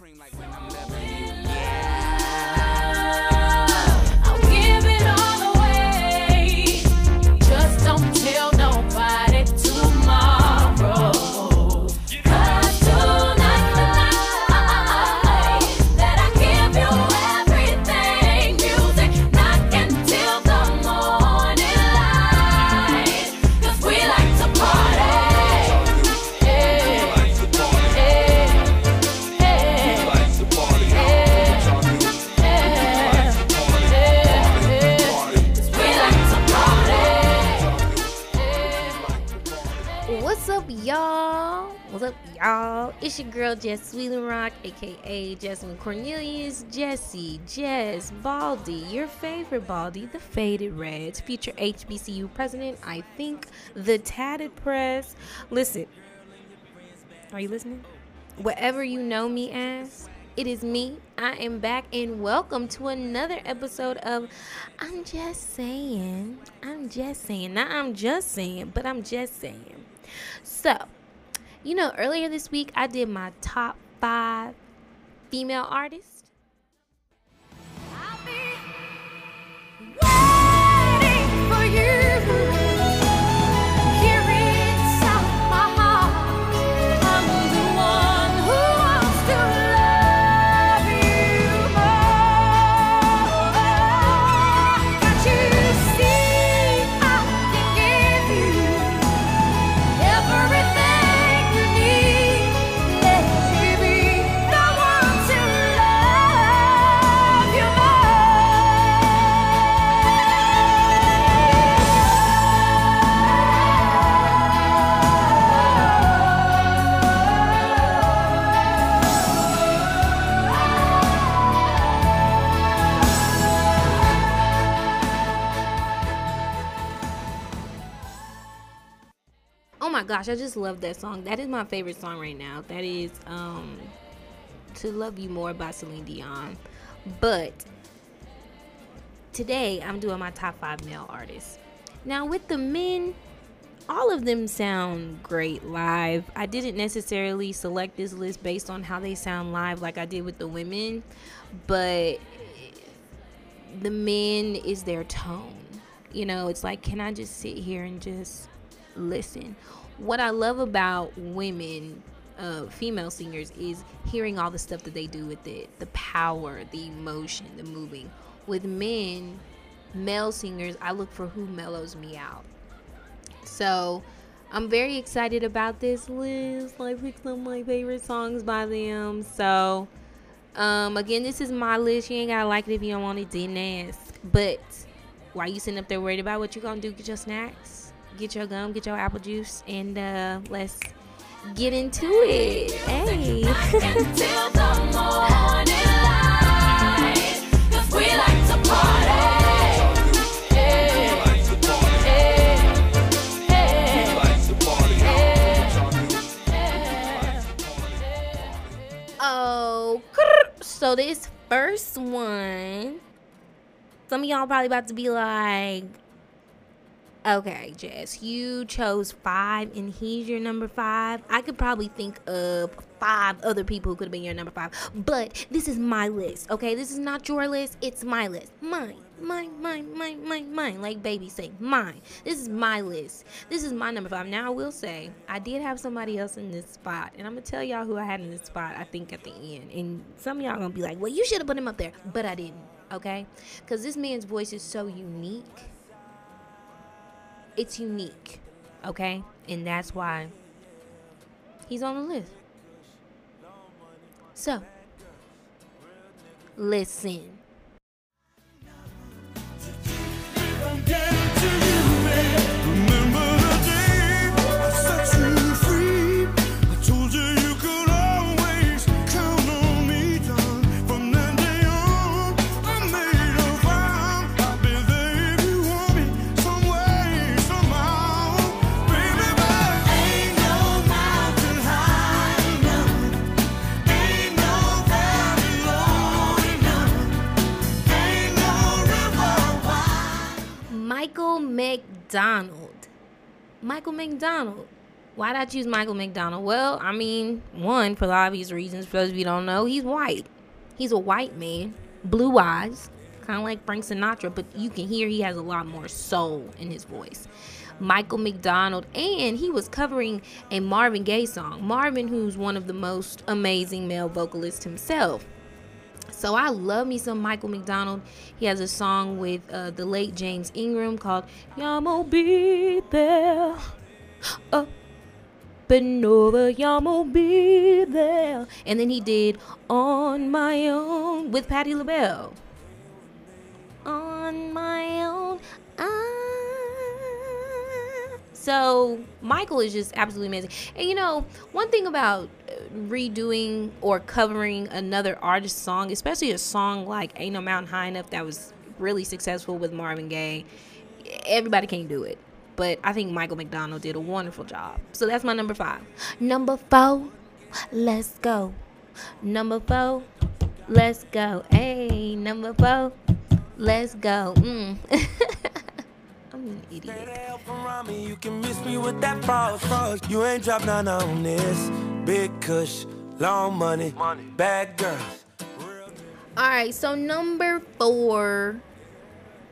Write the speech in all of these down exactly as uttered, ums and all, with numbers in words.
cream like when I'm loving you. Yeah. I'll give it all away. Just don't tell nobody tomorrow. Cause tonight, tonight, that I give you everything. Music, not until the morning light. Cause we like to party. Hey, we like to party. Hey, hey, we like to party. What's up, y'all? What's up, y'all? It's your girl Jess Swedenrock, aka Jasmine Cornelius, Jessie, Jess, Baldy, your favorite Baldy, the Faded Reds, future H B C U president, I think, the Tatted Press. Listen, are you listening? Whatever you know me as, it is me. I am back, and welcome to another episode of I'm Just Saying. I'm just saying. Not I'm just saying, but I'm just saying. So, you know, earlier this week, I did my top five female artists. Gosh, I just love that song. That is my favorite song right now. That is um To Love You More by Celine Dion. But today I'm doing my top five male artists. Now with the men, all of them sound great live. I didn't necessarily select this list based on how they sound live like I did with the women, but the men is their tone. You know, it's like, can I just sit here and just listen? What I love about women, uh, female singers, is hearing all the stuff that they do with it. The power, the emotion, the moving. With men, male singers, I look for who mellows me out. So I'm very excited about this list. I picked some of my favorite songs by them. So um, again, this is my list. You ain't gotta like it if you don't want it. Didn't ask. But while you sitting up there worried about what you gonna do, get your snacks, get your gum, get your apple juice, and uh, let's get into it. Hey. Until the morning light, 'cause we like to party. Oh, so this first one, some of y'all probably about to be like, okay, Jess, you chose five and he's your number five. I could probably think of five other people who could have been your number five, but this is my list, okay? This is not your list. It's my list. Mine, mine, mine, mine, mine, mine. Like baby say, mine. This is my list. This is my number five. Now, I will say I did have somebody else in this spot, and I'm going to tell y'all who I had in this spot, I think, at the end. And some of y'all going to be like, well, you should have put him up there, but I didn't, okay? Because this man's voice is so unique. It's unique, okay? And that's why he's on the list. So, listen. Michael McDonald. Michael McDonald. Why'd I choose Michael McDonald? Well, I mean, one, for the obvious reasons. For those of you who don't know, he's white. He's a white man, blue eyes, kind of like Frank Sinatra, but you can hear he has a lot more soul in his voice. Michael McDonald, and he was covering a Marvin Gaye song. Marvin, who's one of the most amazing male vocalists himself. So I love me some Michael McDonald. He has a song with uh, the late James Ingram called Yah Mo B There. Up and over, Yah Mo B There. And then he did On My Own with Patti LaBelle. On my own. I... So Michael is just absolutely amazing. And you know, one thing about redoing or covering another artist's song, especially a song like Ain't No Mountain High Enough that was really successful with Marvin Gaye, everybody can't do it, but I think Michael McDonald did a wonderful job. So that's my number five. Number four, let's go. Number four, let's go. Hey, number four, let's go. mm. I'm an idiot. You can miss me with that frog, frog. You ain't dropped none on this. Big cush, long money, money. Bad girls. All right, so number four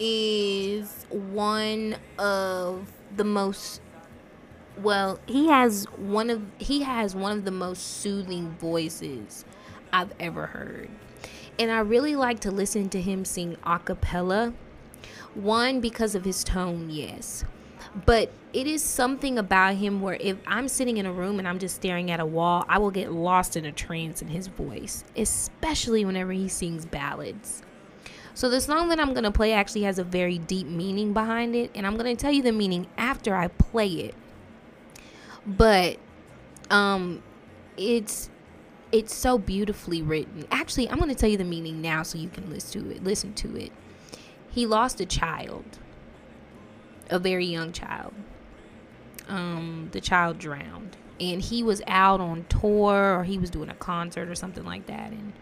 is one of the most, well, he has one of he has one of the most soothing voices I've ever heard, and I really like to listen to him sing a cappella. One, because of his tone, yes. But it is something about him where if I'm sitting in a room and I'm just staring at a wall, I will get lost in a trance in his voice, especially whenever he sings ballads. So the song that I'm going to play actually has a very deep meaning behind it, and I'm going to tell you the meaning after I play it. But um, it's it's so beautifully written. Actually, I'm going to tell you the meaning now so you can listen to it. Listen to it. He lost a child. A very young child. Um, the child drowned, and he was out on tour, or he was doing a concert or something like that, and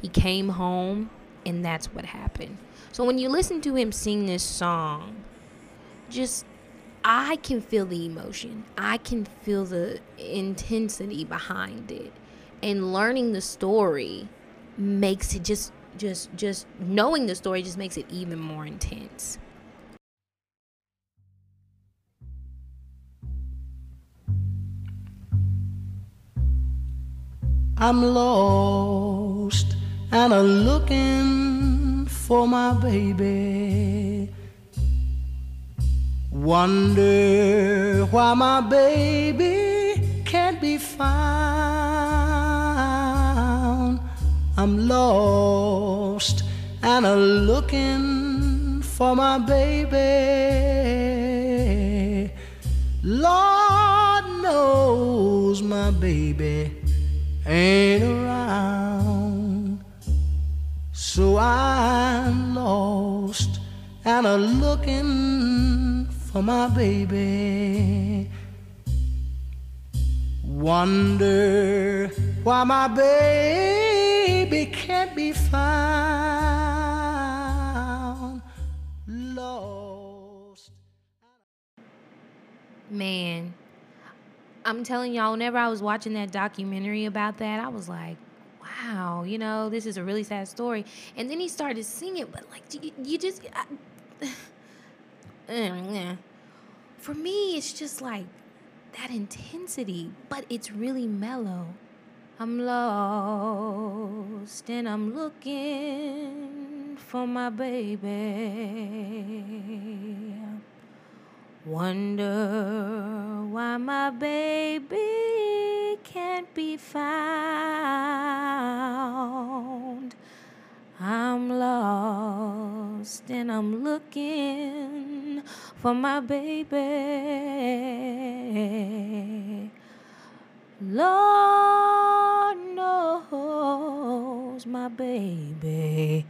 he came home, and that's what happened. So when you listen to him sing this song, just I can feel the emotion. I can feel the intensity behind it, and learning the story makes it just just just knowing the story just makes it even more intense. I'm lost and I'm looking for my baby. Wonder why my baby can't be found. I'm lost and I'm looking for my baby. Lord knows my baby ain't around, so I'm lost and I'm looking for my baby. Wonder why my baby can't be found. Lost. Man, I'm telling y'all, whenever I was watching that documentary about that, I was like, wow, you know, this is a really sad story. And then he started singing, but like, you, you just, I, for me, it's just like that intensity, but it's really mellow. I'm lost and I'm looking for my baby. Wonder why my baby can't be found. I'm lost and I'm looking for my baby. Lord knows my baby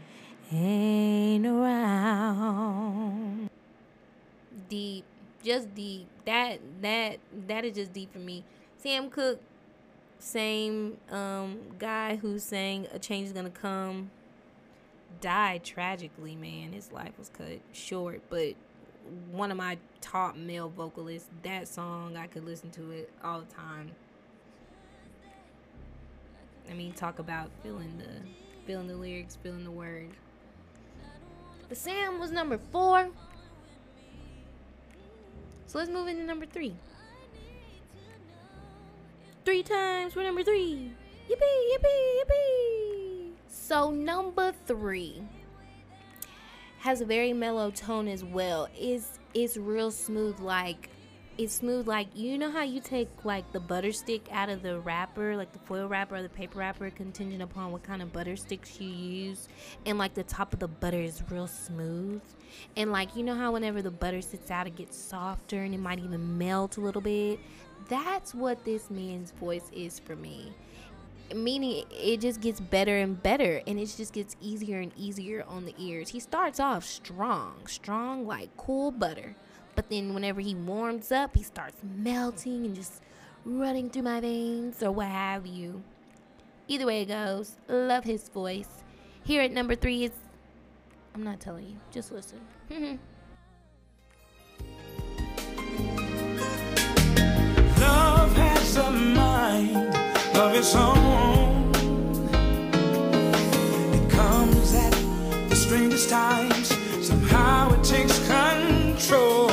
ain't around. Deep. Just deep. That that that is just deep for me. Sam Cooke, same um guy who sang A Change Is Gonna Come, died tragically, man. His life was cut short, but one of my top male vocalists. That song, I could listen to it all the time. I mean, talk about feeling the feeling the lyrics, feeling the word. But Sam was number four. So let's move into number three. Three times for number three. Yippee, yippee, yippee. So number three has a very mellow tone as well. It's, it's real smooth, like, it's smooth, like, you know how you take, like, the butter stick out of the wrapper, like the foil wrapper or the paper wrapper, contingent upon what kind of butter sticks you use, and, like, the top of the butter is real smooth, and, like, you know how whenever the butter sits out, it gets softer, and it might even melt a little bit? That's what this man's voice is for me. Meaning it just gets better and better, and it just gets easier and easier on the ears. He starts off strong, strong like cool butter, but then whenever he warms up, he starts melting and just running through my veins or what have you. Either way it goes, love his voice. Here at number three is, I'm not telling you, just listen. Love has a mind. Love its own. It comes at the strangest times. Somehow it takes control.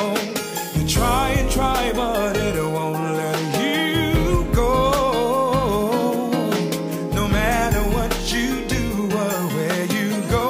You try and try, but it won't let you go. No matter what you do or where you go,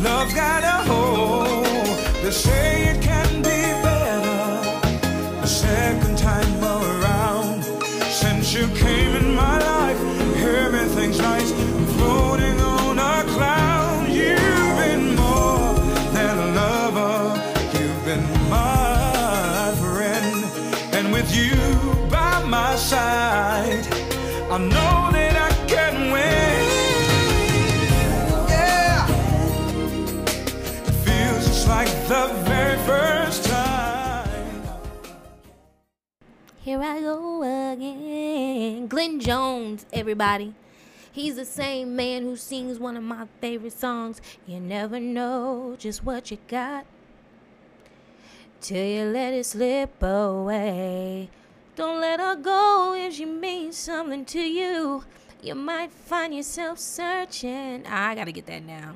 love's got a hold. They say it can be better the second time around. Since you came in my life, everything's nice. I'm floating on a cloud. You've been more than a lover. You've been my friend, and with you by my side, I know that I can win. Yeah, it feels just like the very first time. Here I go again. Glenn Jones, everybody. He's the same man who sings one of my favorite songs. You never know just what you got till you let it slip away. Don't let her go if she means something to you. You might find yourself searching. I gotta get that now.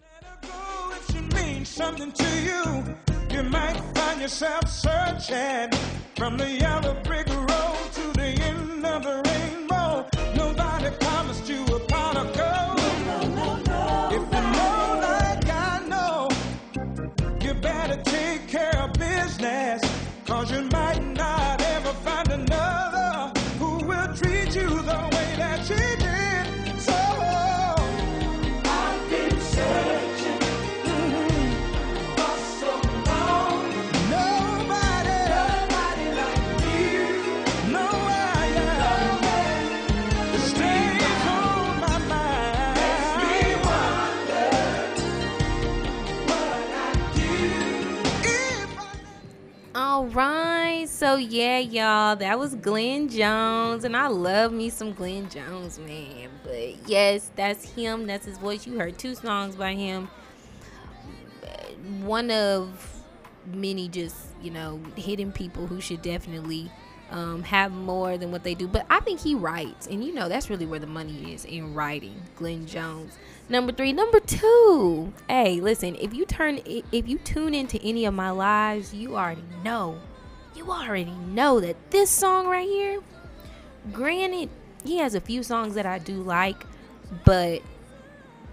Don't let her go if she means something to you. You might find yourself searching. From the yellow brick road to the end of the rainbow, nobody promised you a pot of gold. No, no, no, no. If you know like I know, you better take care of business, cause you might not ever find another who will treat you the way that she did. So I've been saved. Right, so yeah, y'all, that was Glenn Jones, and I love me some Glenn Jones, man. But yes, that's him, that's his voice. You heard two songs by him, one of many just, you know, hidden people who should definitely um have more than what they do. But I think he writes, and you know that's really where the money is, in writing. Glenn Jones, number three. Number two, hey, listen, if you turn if you tune into any of my lives, you already know you already know that this song right here, granted he has a few songs that I do like, but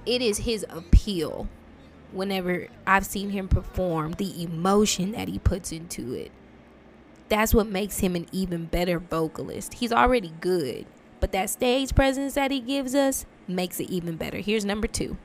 it is his appeal. Whenever I've seen him perform, the emotion that he puts into it, that's what makes him an even better vocalist. He's already good, but that stage presence that he gives us makes it even better. Here's number two.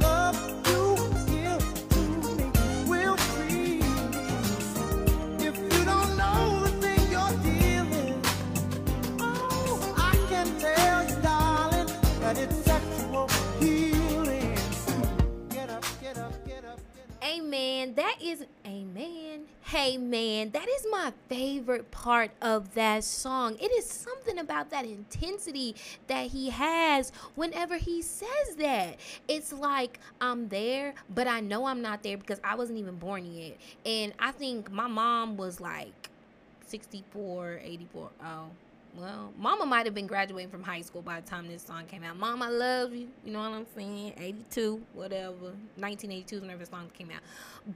Love is Amen. Hey man, that is my favorite part of that song. It is something about that intensity that he has whenever he says that. It's like, I'm there, but I know I'm not there because I wasn't even born yet. And I think my mom was like sixty-four, eighty-four. Oh, well, mama might have been graduating from high school by the time this song came out. Mama, I love you. You know what I'm saying? eighty-two, whatever. nineteen eighty-two is whenever the song came out.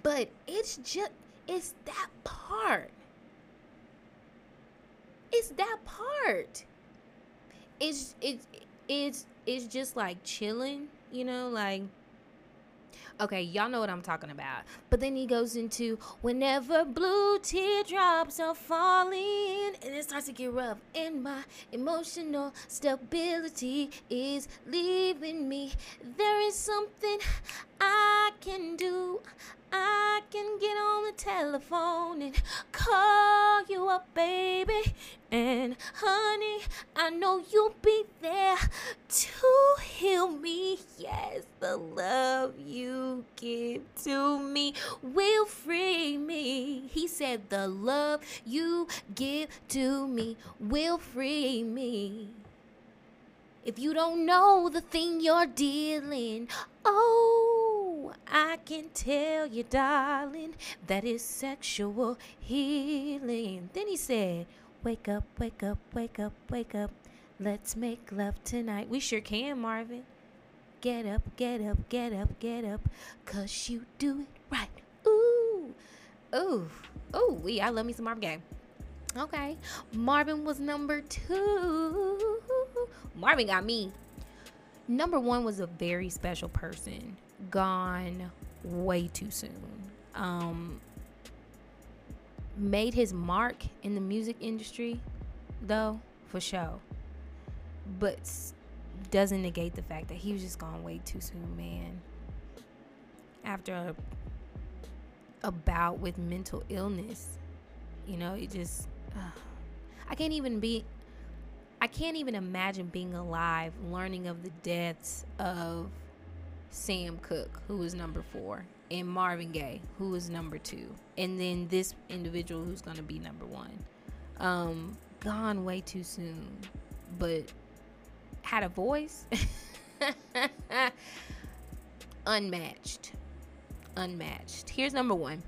But it's just, it's that part. It's that part. It's, it's, it's, it's just like chilling, you know, like, okay, y'all know what I'm talking about. But then he goes into, whenever blue teardrops are falling, and it starts to get rough, and my emotional stability is leaving me. There is something I can do. I can get on the telephone and call you up, baby. And honey, I know you'll be there to heal me. Yes, the love you give to me will free me. He said, the love you give to me will free me. If you don't know the thing you're dealing, oh, I can tell you, darling, that is sexual healing. Then he said, wake up, wake up, wake up, wake up. Let's make love tonight. We sure can, Marvin. Get up, get up, get up, get up. Cause you do it right. Ooh. Ooh. Ooh, wee, I love me some Marvin Gaye. Okay. Marvin was number two. Marvin got me. Number one was a very special person, gone way too soon. Um, made his mark in the music industry, though, for sure. But doesn't negate the fact that he was just gone way too soon, man. After a, a bout with mental illness, you know, it just, uh, I can't even be... I can't even imagine being alive, learning of the deaths of Sam Cooke, who was number four, and Marvin Gaye, who was number two, and then this individual who's going to be number one. Um, gone way too soon, but had a voice. Unmatched. Unmatched. Here's number one.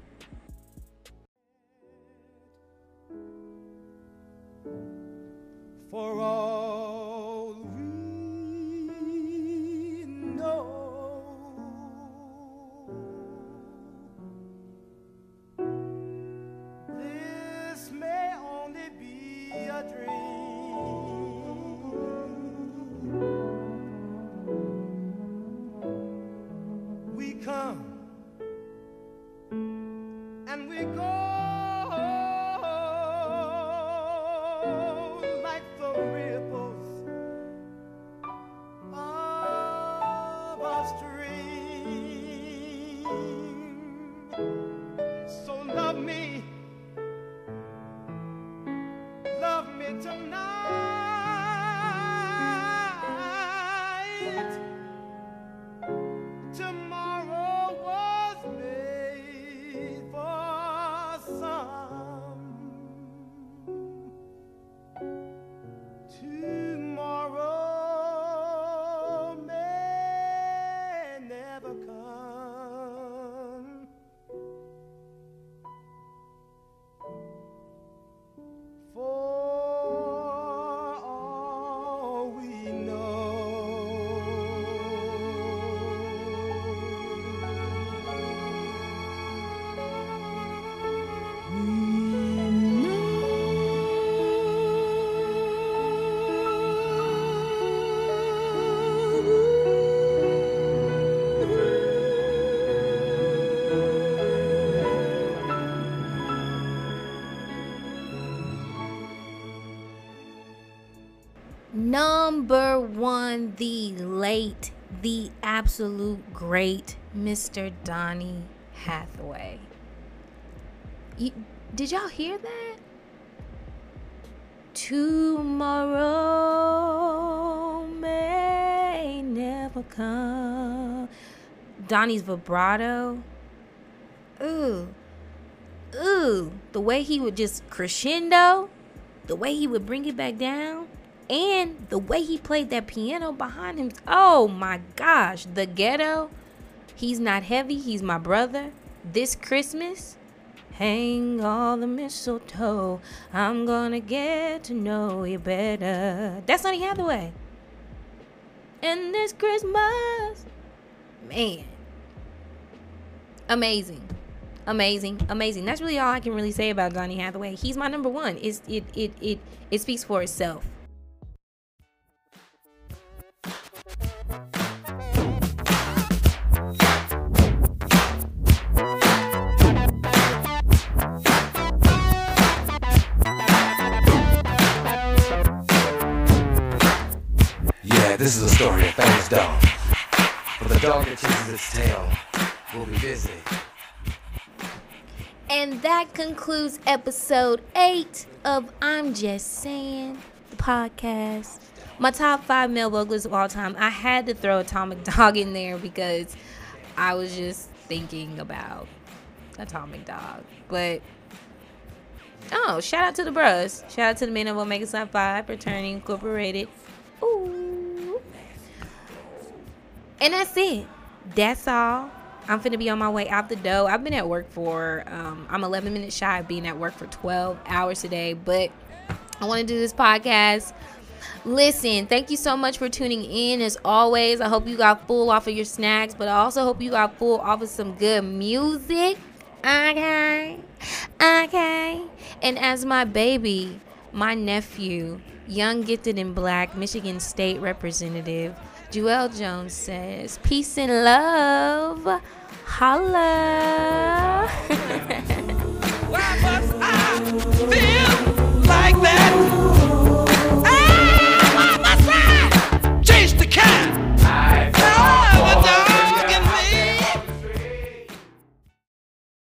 For all we know, this may only be a dream. We come and we go. Number one, the late, the absolute great Mister Donny Hathaway. You, did y'all hear that? Tomorrow may never come. Donny's vibrato. Ooh. ooh, the way he would just crescendo, the way he would bring it back down, and the way he played that piano behind him. Oh my gosh, the ghetto. He's not heavy, he's my brother. This Christmas, hang all the mistletoe. I'm gonna get to know you better. That's Donny Hathaway. And this Christmas, man, amazing, amazing, amazing. That's really all I can really say about Donny Hathaway. He's my number one. It's, it, it, it, it speaks for itself. This is a story of Father's dog. For the dog that chases its tail will be busy. And that concludes episode eight of I'm Just Saying, the podcast. My top five male vocalists of all time. I had to throw Atomic Dog in there because I was just thinking about Atomic Dog. But, oh, shout out to the bros. Shout out to the men of Omega Psi Phi, Fraternity Incorporated. Ooh. And that's it. That's all. I'm finna be on my way out the door. I've been at work for, um, I'm eleven minutes shy of being at work for twelve hours today. But I want to do this podcast. Listen, thank you so much for tuning in. As always, I hope you got full off of your snacks. But I also hope you got full off of some good music. Okay. Okay. And as my baby, my nephew, young, gifted, and black, Michigan State representative, Joelle Jones says, peace and love. Holla.